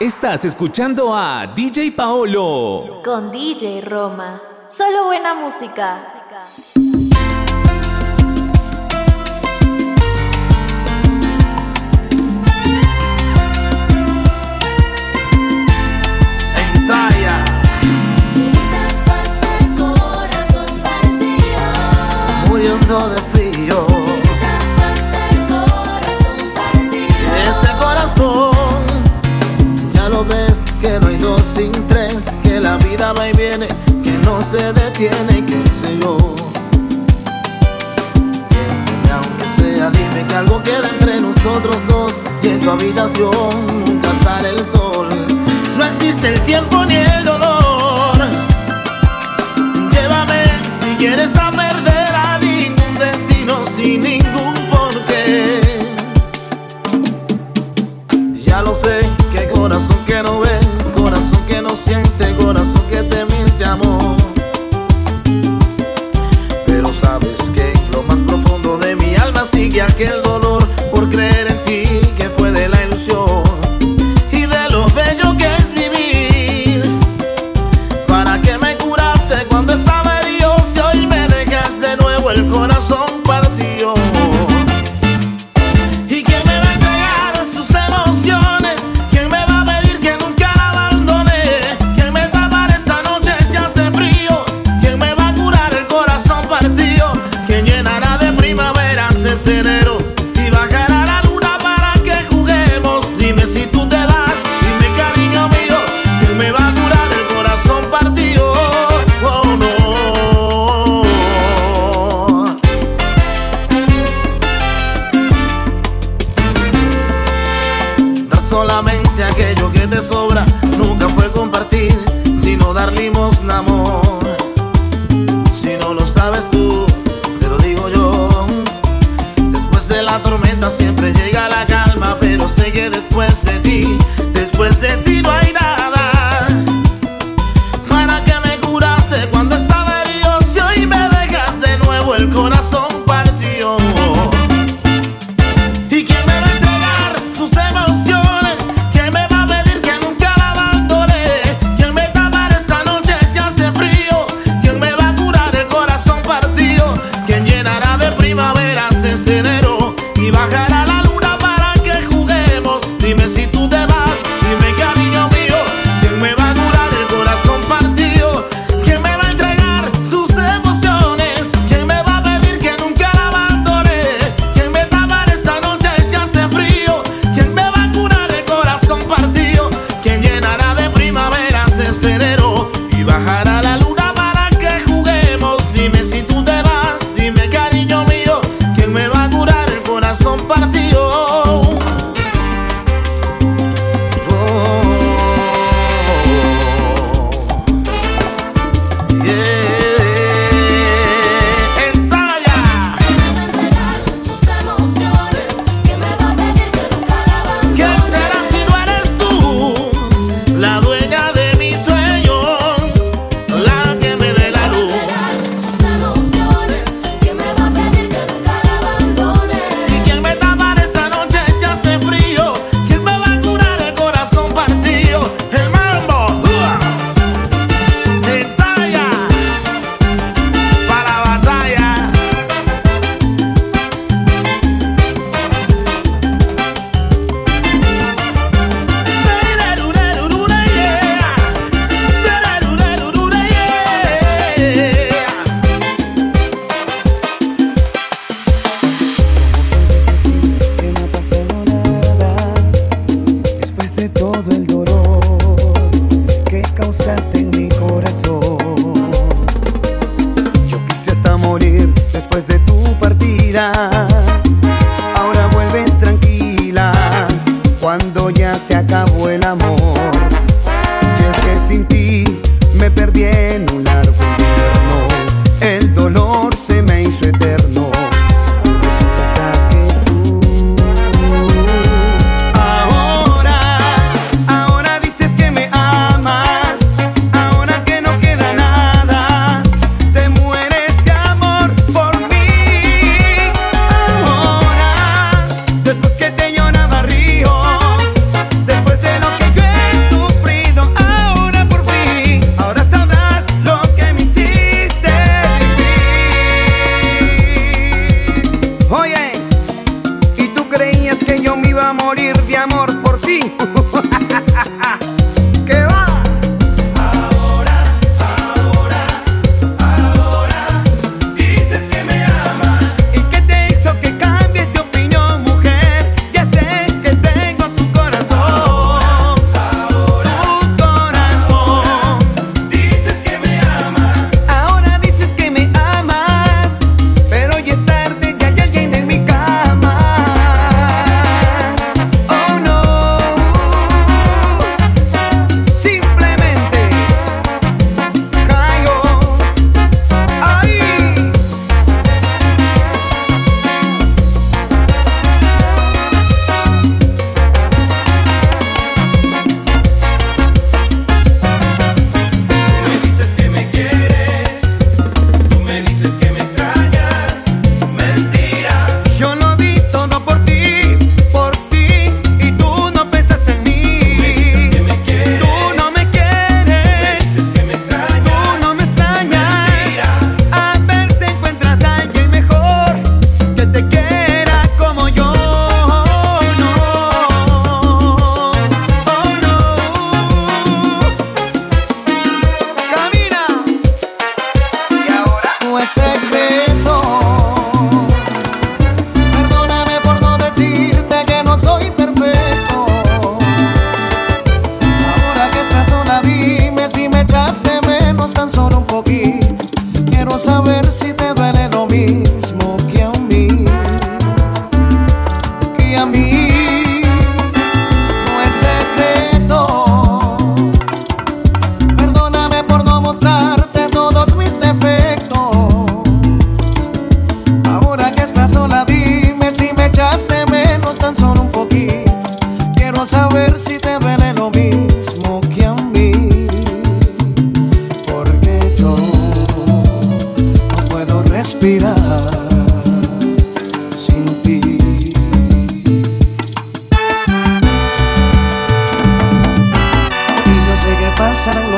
Estás escuchando a DJ Paolo con DJ Roma. Solo buena música. Muriendo de frío, este corazón ya lo ves que no hay dos sin tres, que la vida va y viene, que no se detiene, que sé yo. Y aunque sea, dime que algo queda entre nosotros dos, y en tu habitación nunca sale el sol, no existe el tiempo ni el dolor. Llévame si quieres a perder a ningún destino sin ningún porqué. Ya lo sé, que corazón que no ve, corazón que no siente, corazón que te miente, amor. Pero sabes que en lo más profundo de mi alma sigue aquel dolor por creer en ti, que fue de la ilusión y de lo bello que es vivir. ¿Para qué me curaste cuando estaba herido si hoy me dejas de nuevo el corazón partido? Después que te lloraba ríos, después morir de amor por ti. ¿Qué va? Besarte.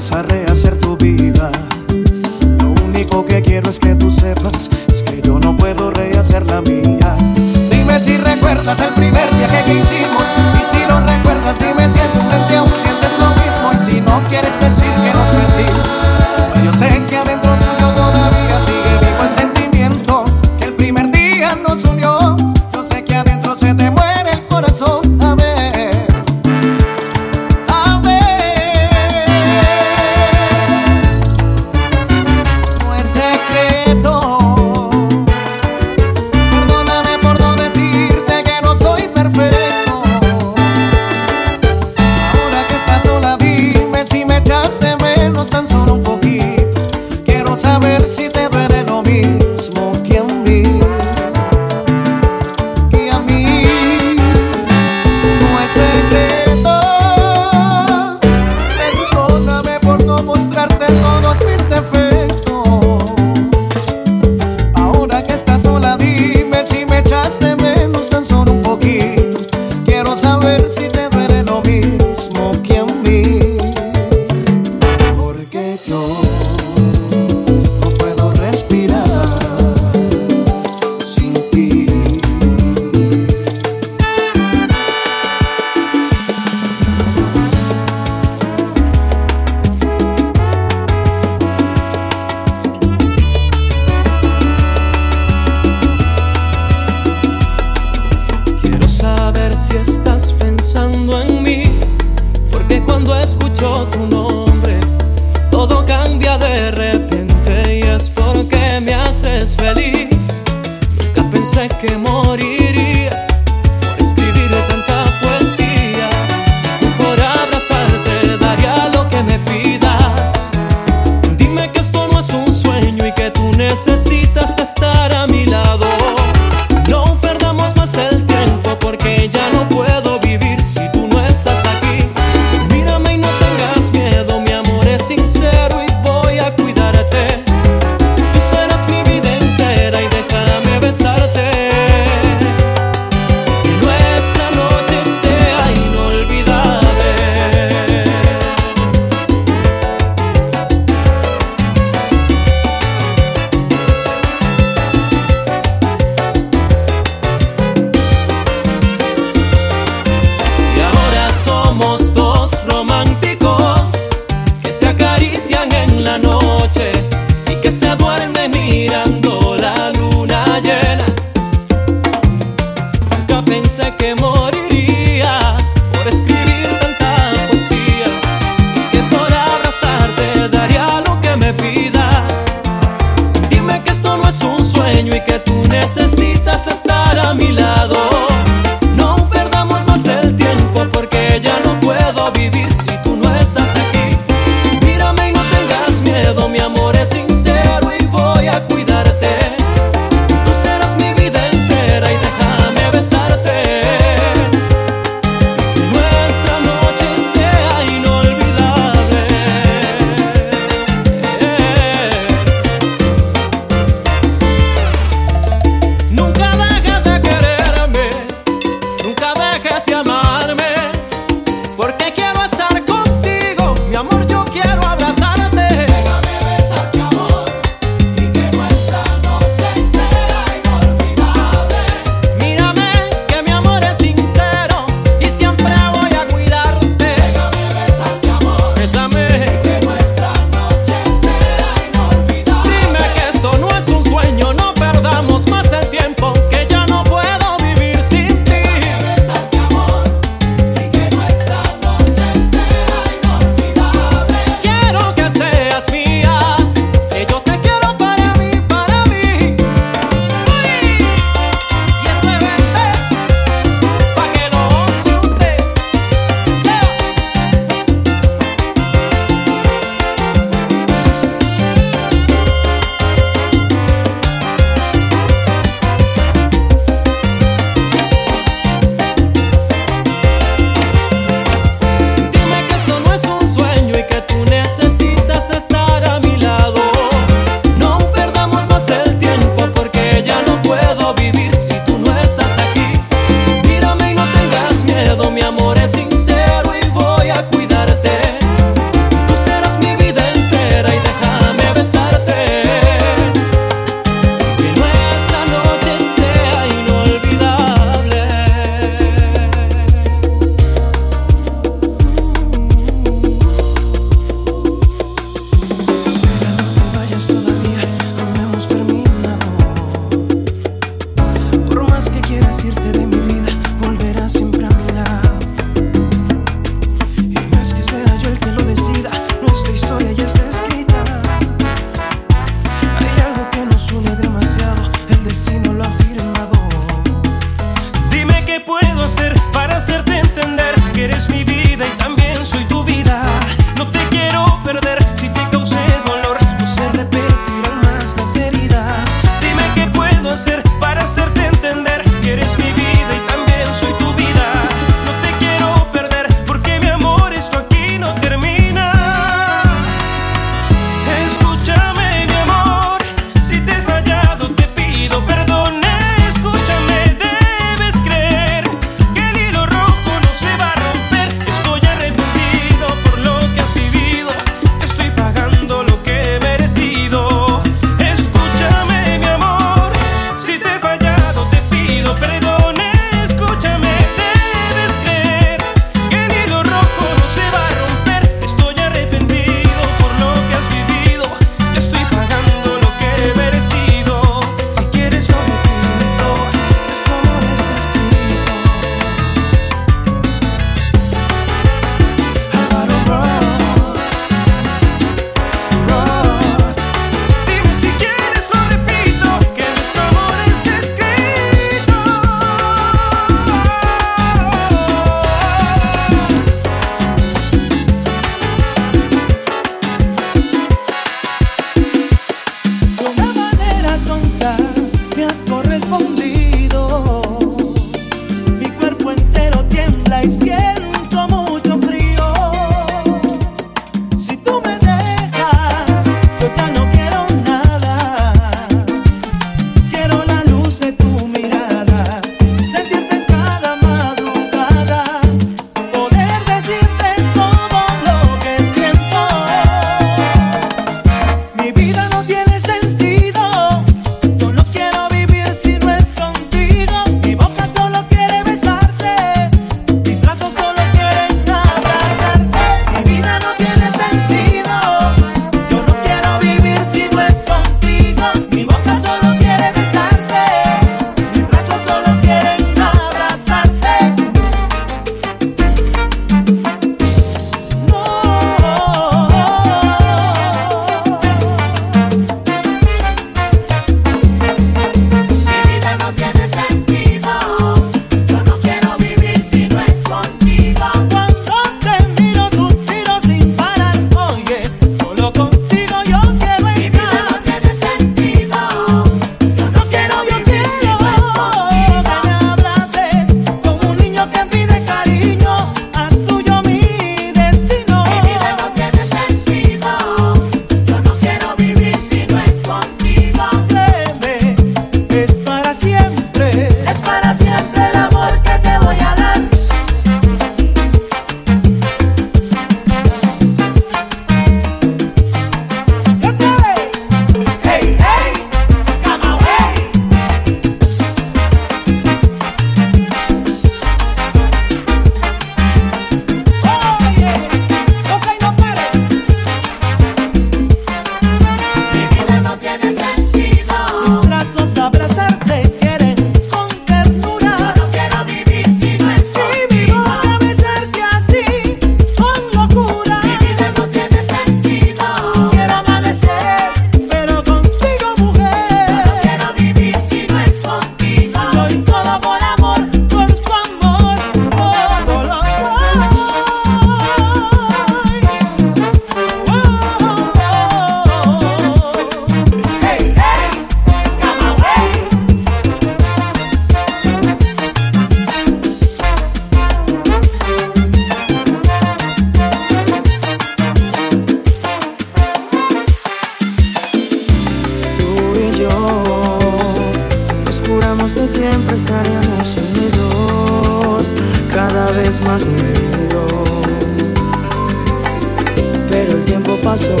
pasó,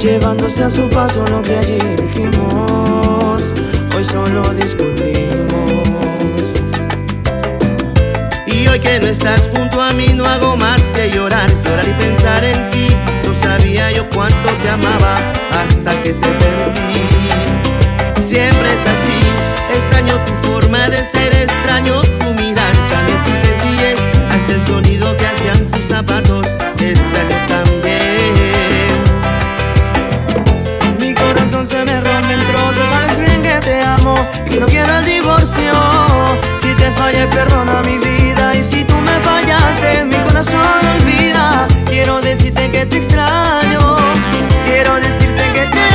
llevándose a su paso lo que allí dijimos. Hoy solo discutimos. Y hoy que no estás junto a mí, no hago más que llorar, llorar y pensar en ti. No sabía yo cuánto te amaba hasta que te perdí. Siempre es así, extraño tu forma de ser, extraño tu mirar, también tu sencillez, hasta el sonido que hacían tus zapatos, extraño también. Mi corazón se me rompe en trozos, sabes bien que te amo, que no quiero el divorcio. Si te fallé, perdona mi vida, y si tú me fallaste, mi corazón olvida. Quiero decirte que te extraño, quiero decirte que te amo.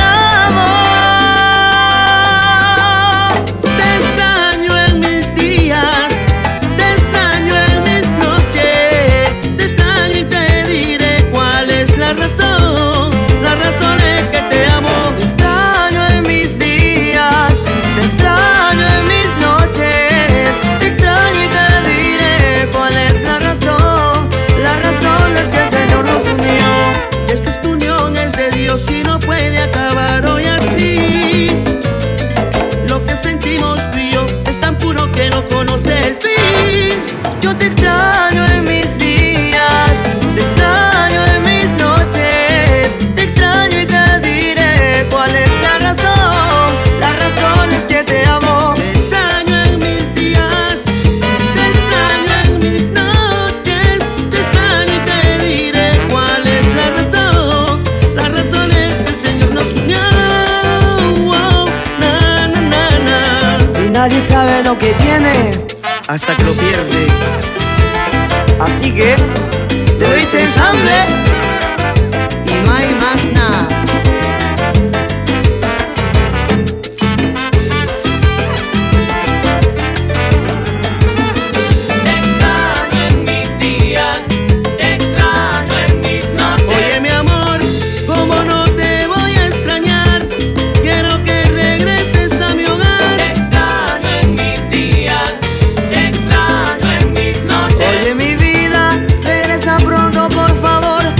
Hasta que lo pierde. Así que te doy ese ensamble y no hay más nada. Te extraño en mis días, te extraño en mis noches. Oye mi amor, ¿cómo no te voy a extrañar? Quiero que regreses a mi hogar. Te extraño en mis días, te extraño en mis noches. Oye mi vida, regresa pronto por favor,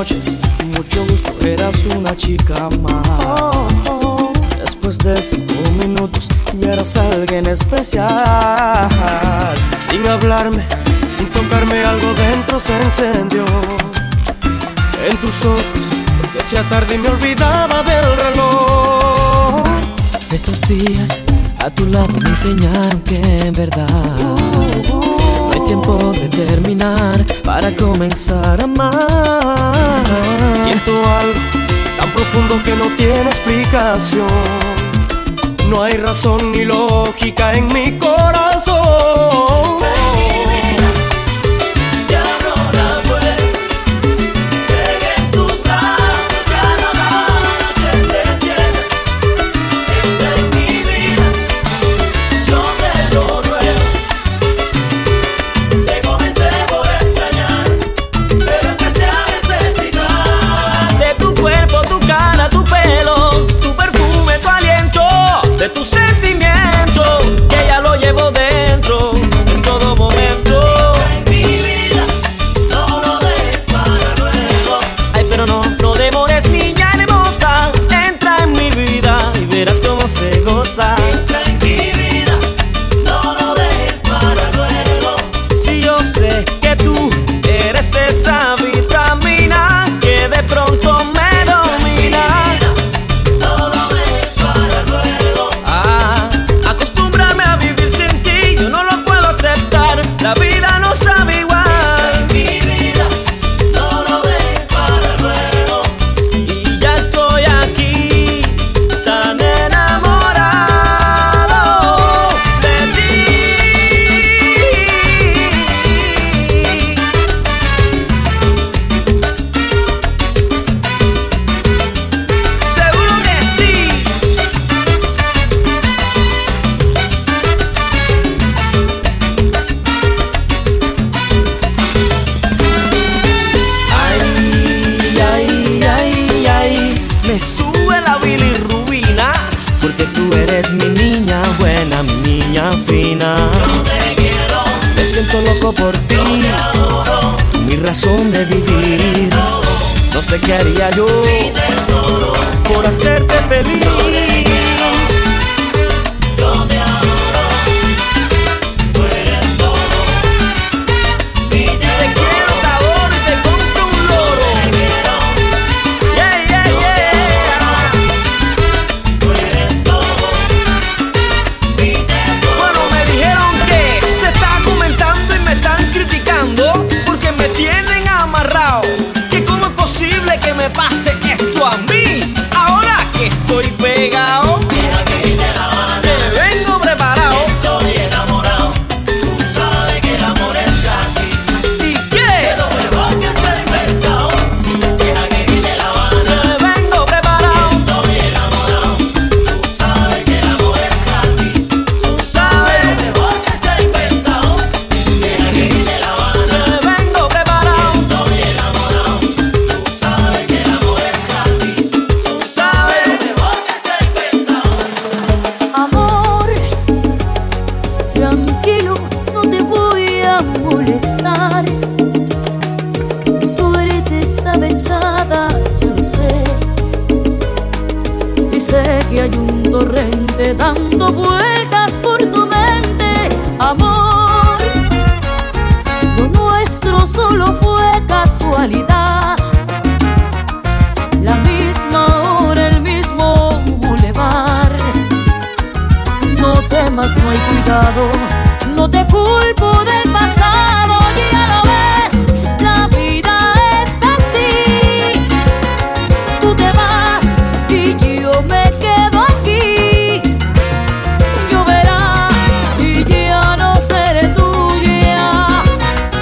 noches, mucho gusto, eras una chica más. Después de 5 minutos ya eras alguien especial. Sin hablarme, sin tocarme, algo dentro se encendió. En tus ojos se hacía tarde y me olvidaba del reloj. Esos días a tu lado me enseñaron que en verdad no hay tiempo de terminar para comenzar a amar. Siento algo tan profundo que no tiene explicación. No hay razón ni lógica en mi corazón. Por ti, tú mi razón de vivir. No sé qué haría yo por hacerte feliz. Yo te adoro, tú eres todo. Te quiero sabor y te compro un loro. Yeah, yeah, yeah. Tú eres todo. Bueno, me dijeron que se está comentando. Me están criticando porque me tienen amarrado. Que cómo es posible que me pase esto a mí. Ahora que estoy pegado, mira que te la van. Te vengo preparado. Estoy enamorado. Tú sabes que el amor está aquí. ¿Y qué? Que no me va a ser inventado. Mira que te la van. Te vengo preparado. Estoy enamorado. Tú sabes que el amor está aquí. Tú sabes que no me va a ser inventado. Amor, tranquilo, no te voy a molestar. Mi suerte está echada, ya lo sé. Y sé que hay un torrente dando vueltas por tu mente. Amor, lo nuestro solo fue casualidad. La misma hora, el mismo bulevar. No temas, no hay cuidado, no te culpo del pasado. Ya lo ves, la vida es así. Tú te vas y yo me quedo aquí. Yo verá y ya no seré tuya.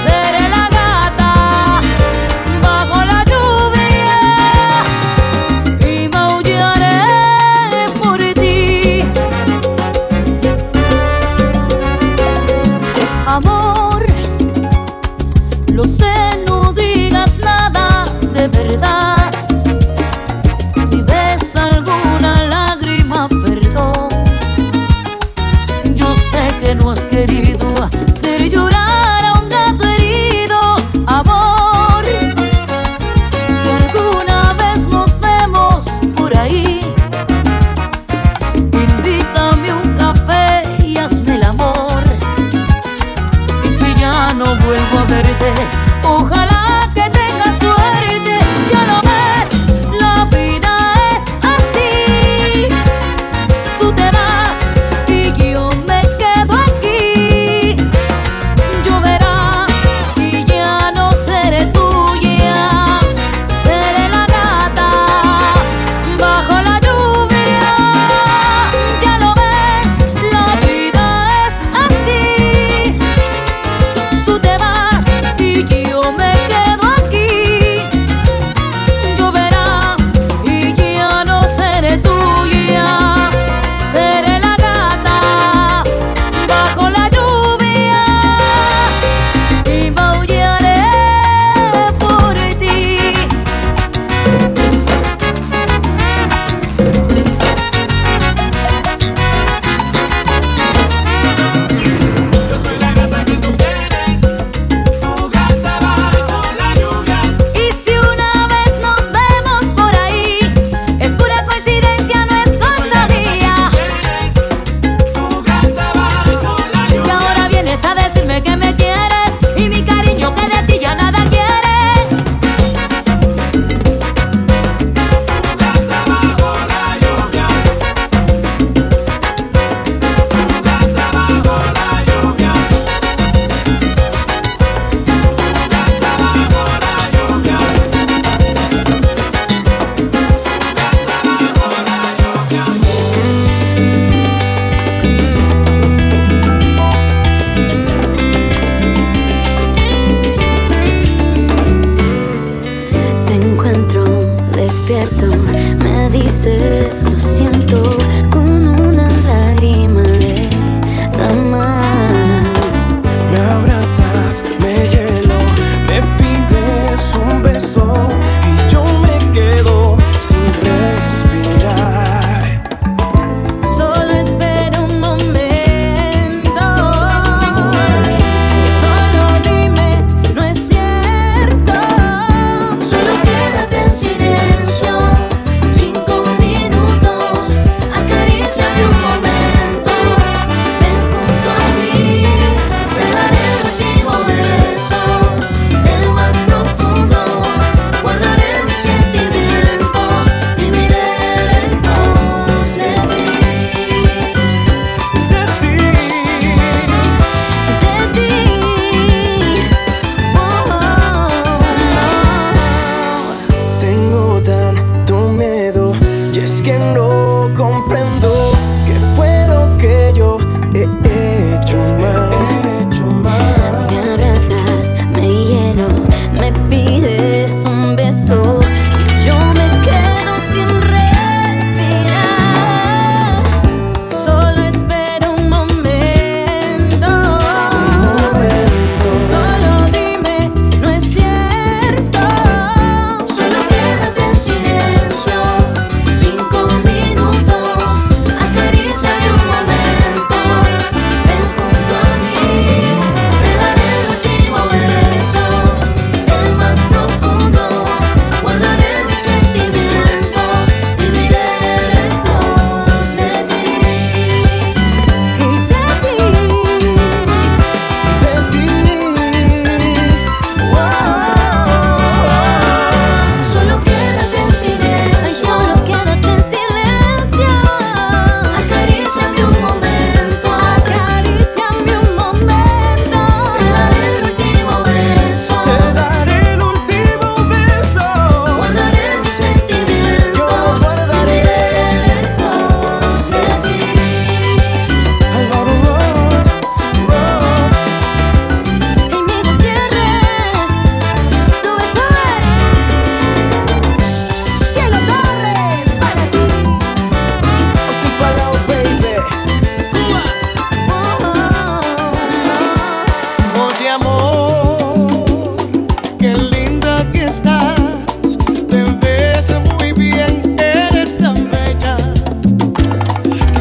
Seré la gata bajo la lluvia y maullaré por ti.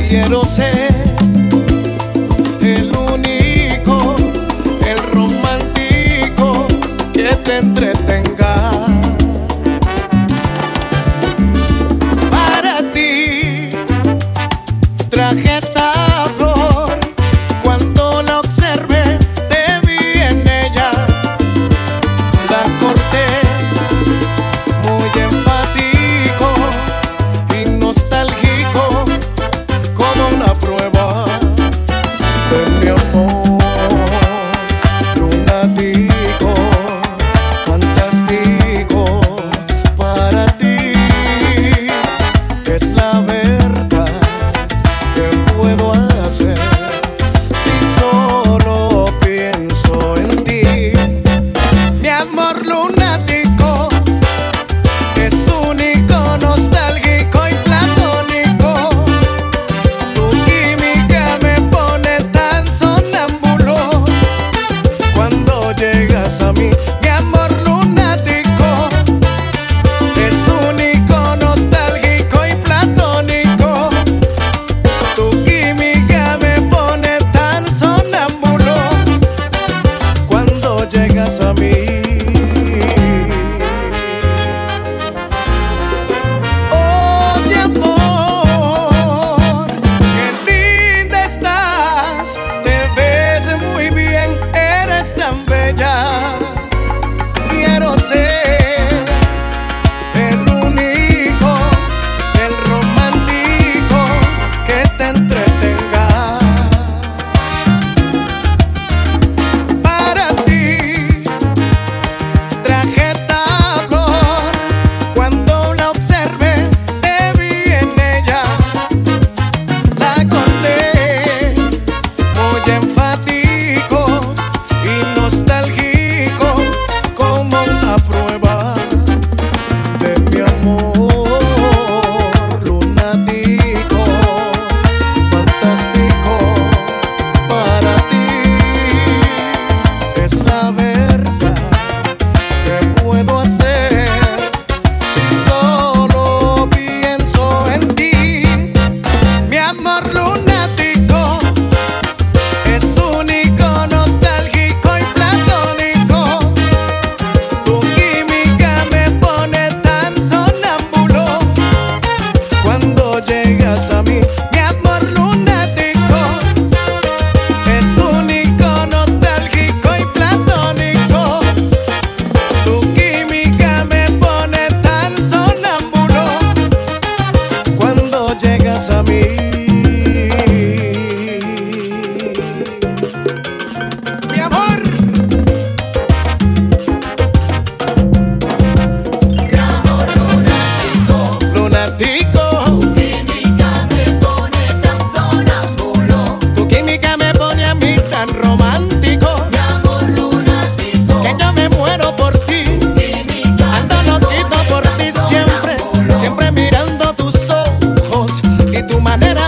quiero ser el único, el romántico que te entretenga. Para ti traje esta flor, cuando la observé te vi en ella. La corté muy enfático y nostálgico, como una prueba de mi amor lunático, fantástico. Para ti es la verdad que puedo hacer si solo pienso en ti. Mi amor lunático es único, nostálgico y platónico. Tu química me pone tan sonámbulo cuando llegas a mí. Mi amor lunático es único, nostálgico y platónico. Tu química me pone tan sonámbulo cuando llegas a mí. Oh, mi amor, qué linda estás, te ves muy bien, eres tan bella. Quiero ser el único, el romántico que te entretenga. Para ti traje esta flor, cuando la observé te vi en ella. La corté muy enfático y nostálgico, como una prueba de mi amor lunático, fantástico. Para ti es la verdad que puedo hacer si solo pienso en ti. Mi amor lunático es único, nostálgico y platónico. Tu química me pone tan sonámbulo cuando llegas a mí. Mi amor lunático es único, nostálgico y platónico. Tu química me pone tan sonámbulo cuando llegas a mí. Mi amor. Mi amor lunático, lunático. Tu química me pone tan sonámbulo, tu química me pone a mí tan romántico. Mi amor lunático, que yo me muero por ti. Tu química ando loquito por ti siempre, siempre mirando tus ojos y tu manera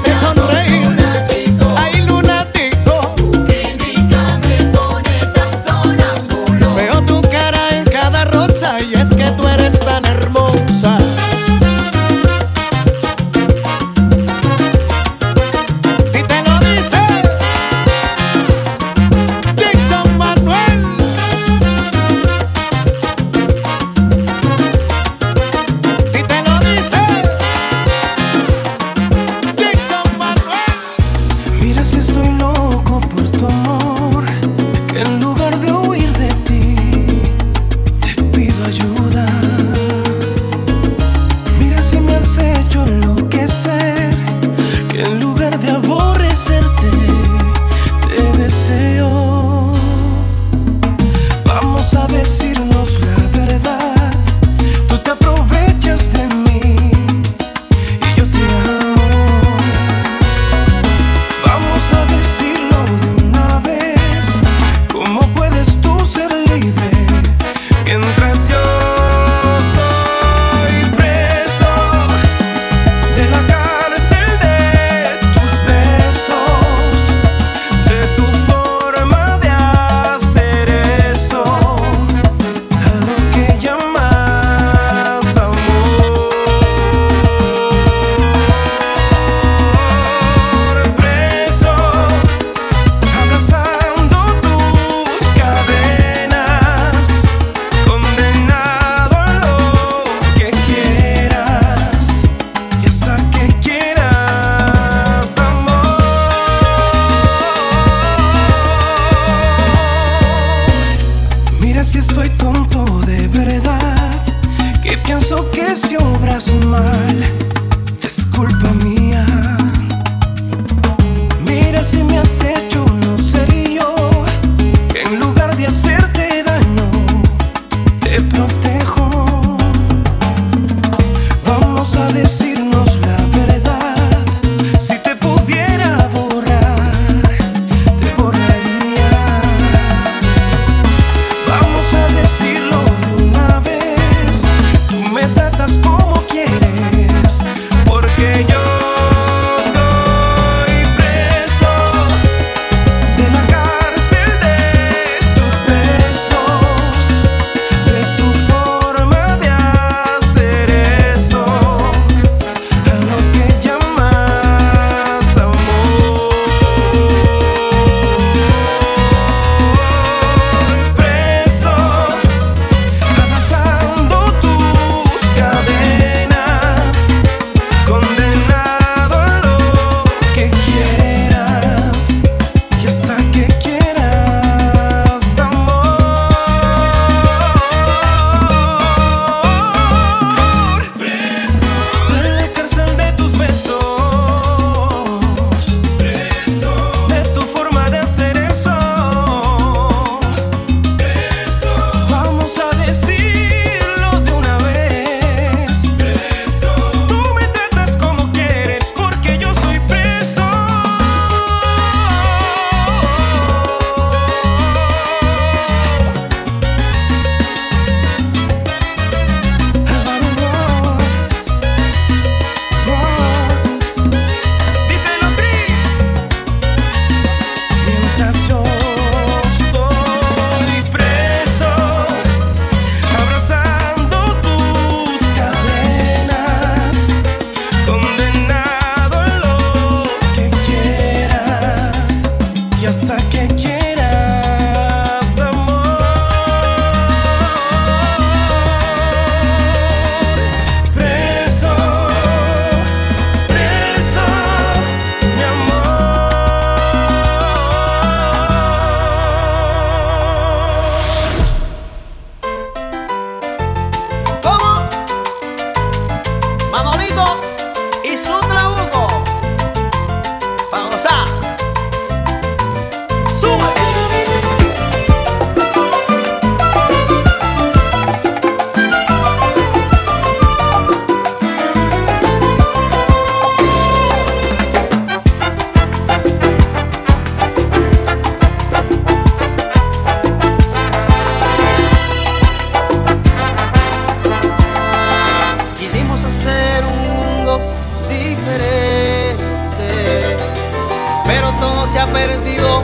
pero todo se ha perdido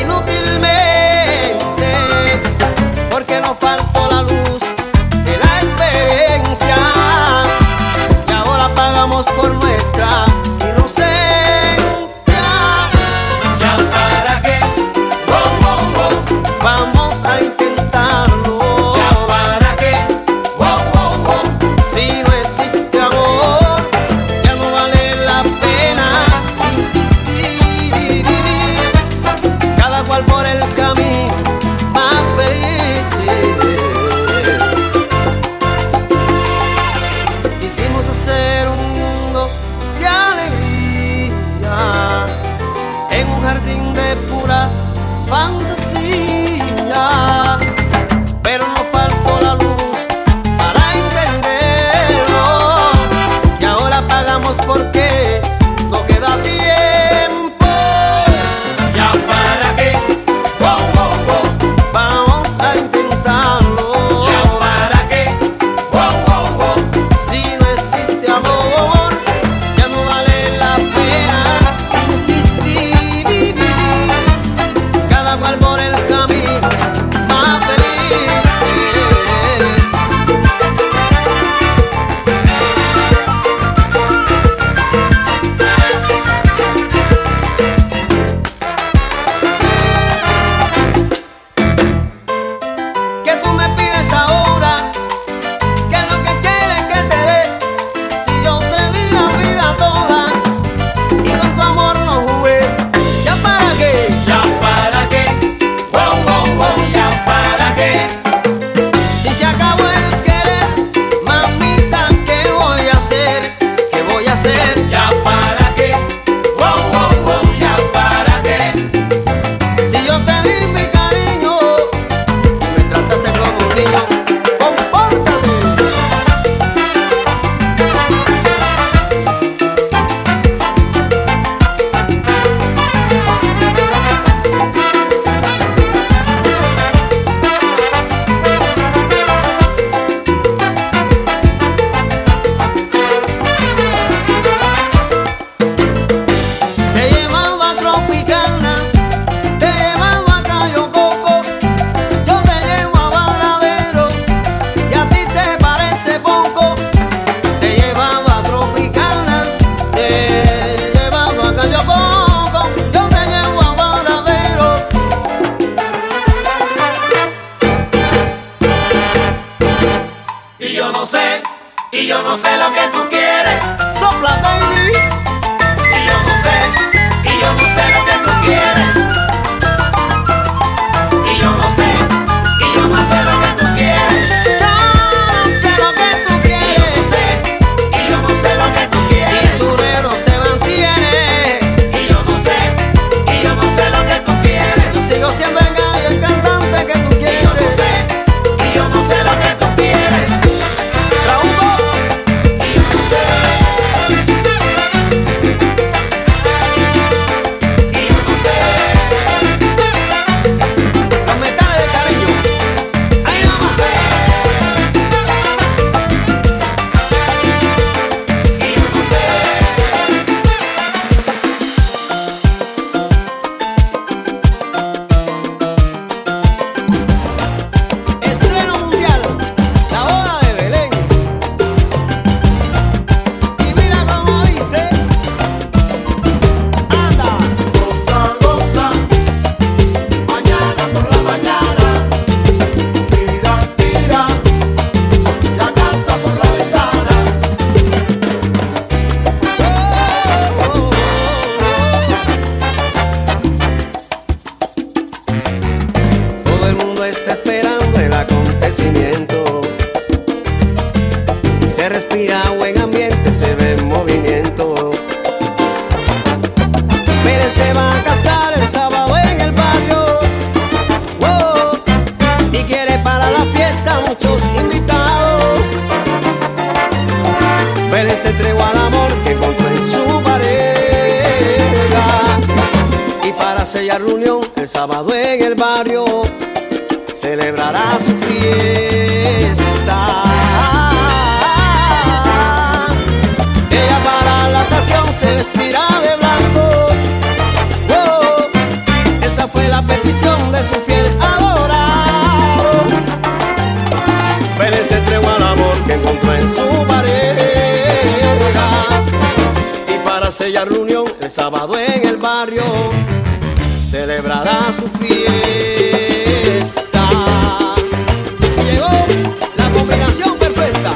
inútilmente, porque nos faltó la luz de la experiencia y ahora pagamos por nuestra inocencia. ¿Ya para qué? Oh, oh, oh. Vamos a intentarlo. Ella para la ocasión se vestirá de blanco reunión, el sábado en el barrio celebrará su fiesta. Llegó la combinación perfecta,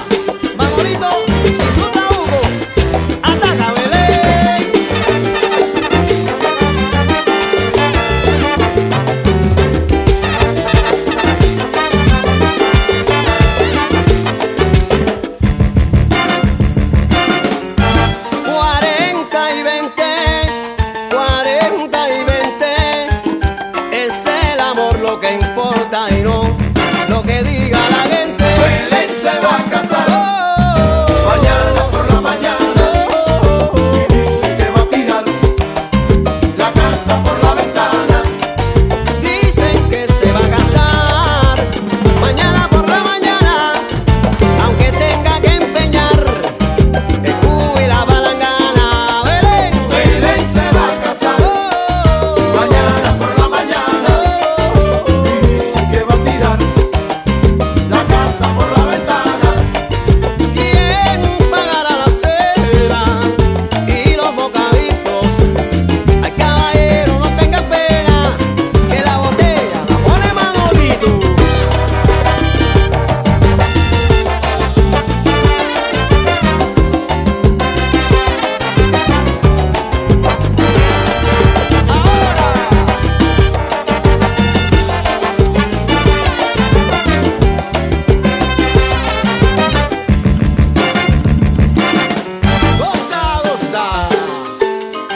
Manolito y su trabuco, ataca Belén.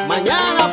Mañana